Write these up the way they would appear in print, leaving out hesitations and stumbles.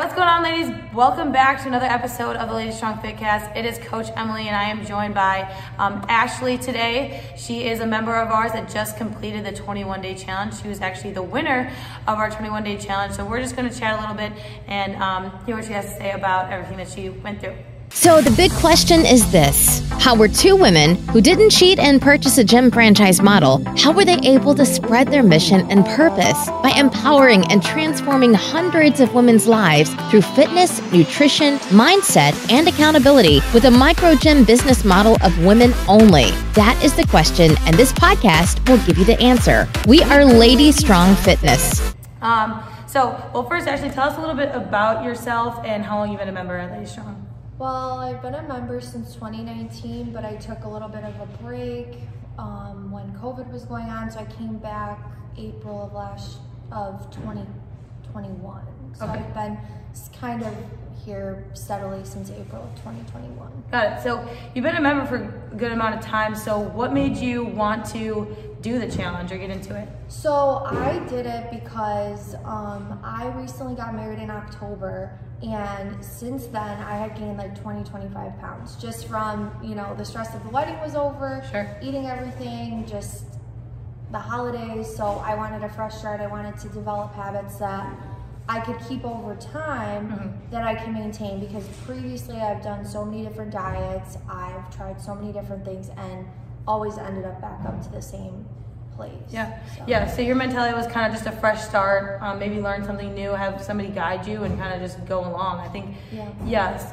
what's going on, ladies? Welcome back to another episode of the Ladies Strong Fitcast. It is Coach Emily, and I am joined by Ashley today. She is a member of ours that just completed the 21-day challenge. She was actually the winner of our 21-day challenge. So we're just going to chat a little bit and hear what she has to say about everything that she went through. So the big question is this: how were two women who didn't cheat and purchase a gym franchise model, how were they able to spread their mission and purpose by empowering and transforming hundreds of women's lives through fitness, nutrition, mindset, and accountability with a micro gym business model of women only? That is the question, and this podcast will give you the answer. We are Lady Strong Fitness. Well, first, Ashley, tell us a little bit about yourself and how long you've been a member at Lady Strong. Well, I've been a member since 2019, but I took a little bit of a break when COVID was going on, so I came back April of 2021. So okay. I've been kind of here steadily since April of 2021. Got it. So you've been a member for a good amount of time, so what made you want to do the challenge or get into it? So I did it because I recently got married in October, and since then I had gained like 20-25 pounds just from, you know, the stress of the wedding was over, sure, eating everything, just the holidays. So I wanted a fresh start. I wanted to develop habits that I could keep over time, mm-hmm, that I can maintain, because previously I've done so many different diets, I've tried so many different things, and always ended up back up to the same place. Yeah, so. Yeah. So your mentality was kind of just a fresh start, maybe learn something new, have somebody guide you, and kind of just go along. I think, yeah. Yes.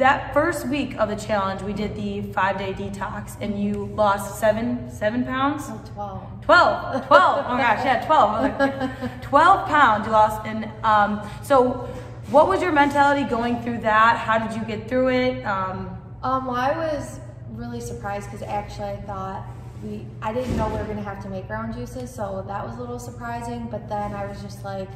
That first week of the challenge, we did the 5-day detox, and you lost seven pounds? Oh, 12. Oh my gosh, yeah, 12. 12 pounds you lost, and so what was your mentality going through that? How did you get through it? Well, I was really surprised, because actually I thought I didn't know we were going to have to make our own juices, so that was a little surprising. But then I was just like,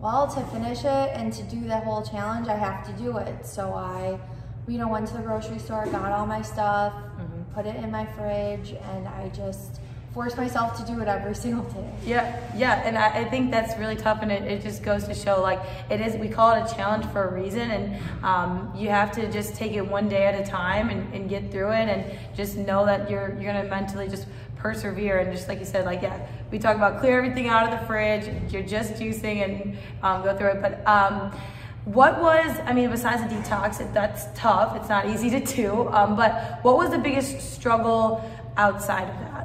well, to finish it and to do that whole challenge, I have to do it. So I, you know, went to the grocery store, got all my stuff, mm-hmm, put it in my fridge, and I just force myself to do it every single day. Yeah, and I think that's really tough, and it just goes to show, like, it is, we call it a challenge for a reason, and you have to just take it one day at a time and get through it, and just know that you're gonna mentally just persevere, and just like you said, like, yeah, we talk about clear everything out of the fridge, you're just juicing, and go through it. But what was, I mean, besides the detox, that's tough, it's not easy to do, but what was the biggest struggle outside of that?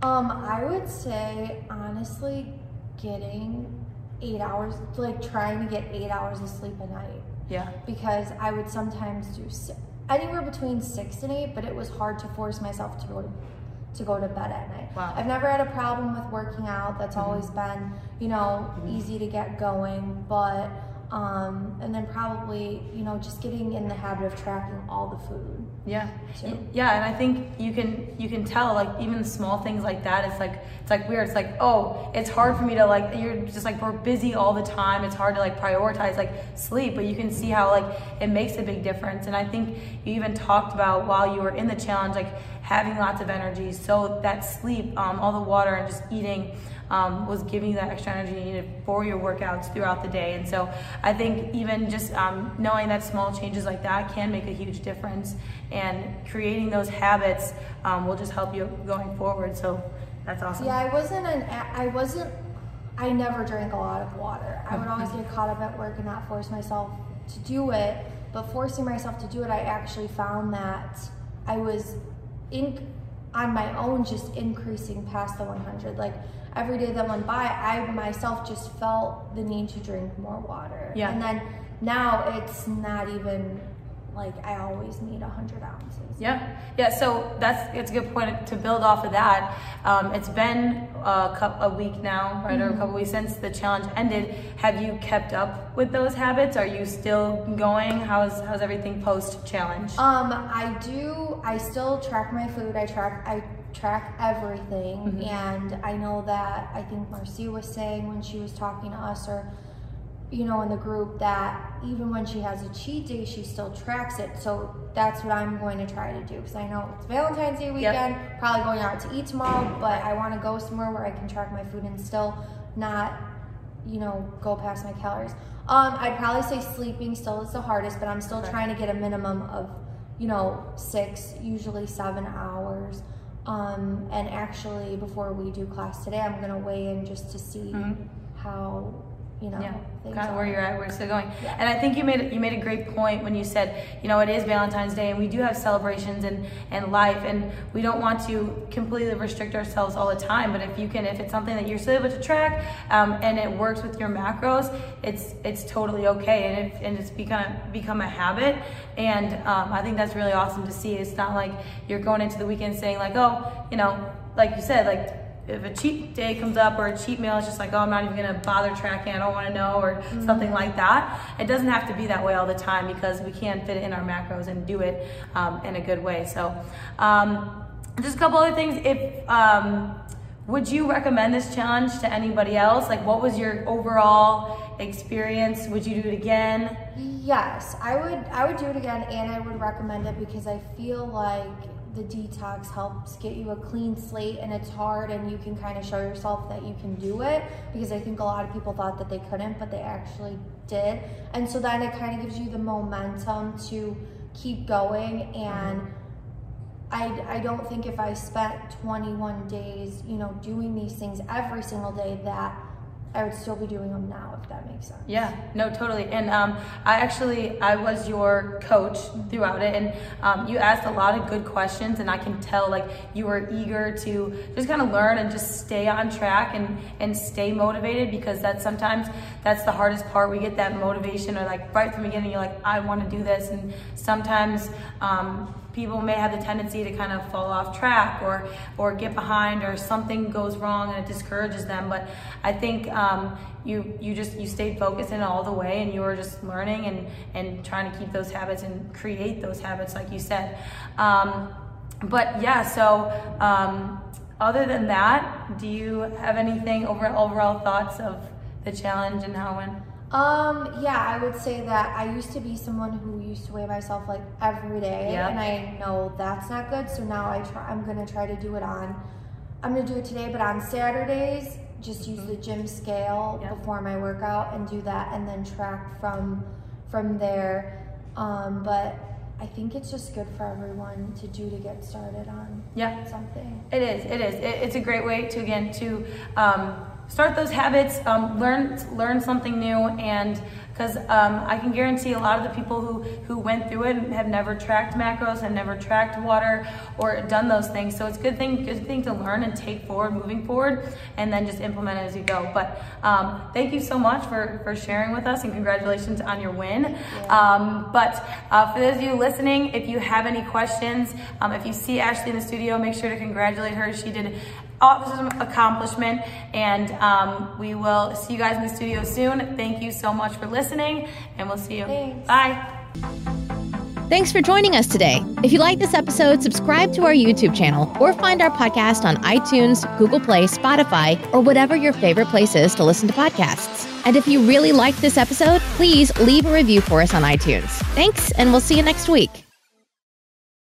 I would say, honestly, getting 8 hours, like trying to get 8 hours of sleep a night. Yeah. Because I would sometimes do anywhere between 6 and 8, but it was hard to force myself to go to bed at night. Wow. I've never had a problem with working out. That's, mm-hmm, always been, you know, mm-hmm, easy to get going, but, and then probably, you know, just getting in the habit of tracking all the food. Yeah, too. Yeah, and I think you can tell, like, even small things like that. It's like weird. It's like, oh, it's hard for me to, like, you're just like, we're busy all the time. It's hard to, like, prioritize, like, sleep, but you can see how, like, it makes a big difference. And I think you even talked about, while you were in the challenge, like, having lots of energy. So that sleep, all the water, and just eating was giving you that extra energy you needed for your workouts throughout the day. And so I think even just knowing that small changes like that can make a huge difference, and creating those habits will just help you going forward. So that's awesome. Yeah, I never drank a lot of water. I would always get caught up at work and not force myself to do it. But forcing myself to do it, I actually found that I was on my own just increasing past the 100. Like, every day that went by, I myself just felt the need to drink more water. Yeah. And then now it's not even like I always need 100 ounces. Yeah. So it's a good point to build off of that. It's been a week now, right, mm-hmm, or a couple weeks since the challenge ended. Have you kept up with those habits? Are you still going? How's everything post challenge? I still track my food. I track everything, mm-hmm, and I know that, I think Marcy was saying when she was talking to us, or, you know, in the group, that even when she has a cheat day, she still tracks it. So that's what I'm going to try to do, because I know it's Valentine's Day weekend, yep, probably going out to eat tomorrow, but I want to go somewhere where I can track my food and still not you know, go past my calories. I'd probably say sleeping still is the hardest, but I'm still trying to get a minimum of, you know, 6, usually 7 hours. And actually, before we do class today, I'm going to weigh in just to see how, you know, kind of where you're at, where it's still going. Yeah. And I think you made a great point when you said, you know, it is Valentine's Day and we do have celebrations and life, and we don't want to completely restrict ourselves all the time. But if you can, if it's something that you're still able to track and it works with your macros, it's totally okay. And it's become a habit. And I think that's really awesome to see. It's not like you're going into the weekend saying like, oh, you know, like you said, like, if a cheat day comes up or a cheat meal, it's just like, oh, I'm not even gonna bother tracking, I don't wanna know, or something like that. It doesn't have to be that way all the time because we can fit it in our macros and do it in a good way. So just a couple other things. If would you recommend this challenge to anybody else? Like, what was your overall experience? Would you do it again? Yes, I would do it again, and I would recommend it because I feel like the detox helps get you a clean slate, and it's hard, and you can kind of show yourself that you can do it, because I think a lot of people thought that they couldn't, but they actually did. And so then it kind of gives you the momentum to keep going. And I don't think if I spent 21 days, you know, doing these things every single day, that I would still be doing them now, if that makes sense. Yeah, no, totally. And I was your coach throughout it, and you asked a lot of good questions, and I can tell like you were eager to just kind of learn and just stay on track and stay motivated, because sometimes that's the hardest part. We get that motivation, or like right from the beginning, you're like, I want to do this. And sometimes people may have the tendency to kind of fall off track or get behind, or something goes wrong and it discourages them. But I think you stayed focused in all the way, and you were just learning and trying to keep those habits and create those habits, like you said. But yeah, so other than that, do you have anything overall thoughts of the challenge and how it went? Yeah, I would say that I used to be someone who used to weigh myself like every day, and I know that's not good. So now I'm going to try to do it I'm going to do it today, but on Saturdays, just use the gym scale before my workout and do that, and then track from there. But I think it's just good for everyone to do to get started on something. It is. It's a great way to, again, to, start those habits, learn something new, and because I can guarantee a lot of the people who went through it have never tracked macros, have never tracked water, or done those things. So it's a good thing to learn and take forward, moving forward, and then just implement it as you go. But thank you so much for sharing with us, and congratulations on your win. But for those of you listening, if you have any questions, if you see Ashley in the studio, make sure to congratulate her. She did awesome accomplishment, and we will see you guys in the studio soon. Thank you so much for listening, and we'll see you. Thanks. Bye. Thanks for joining us today. If you like this episode, subscribe to our YouTube channel or find our podcast on iTunes, Google Play, Spotify, or whatever your favorite place is to listen to podcasts. And if you really liked this episode, please leave a review for us on iTunes. Thanks, and we'll see you next week.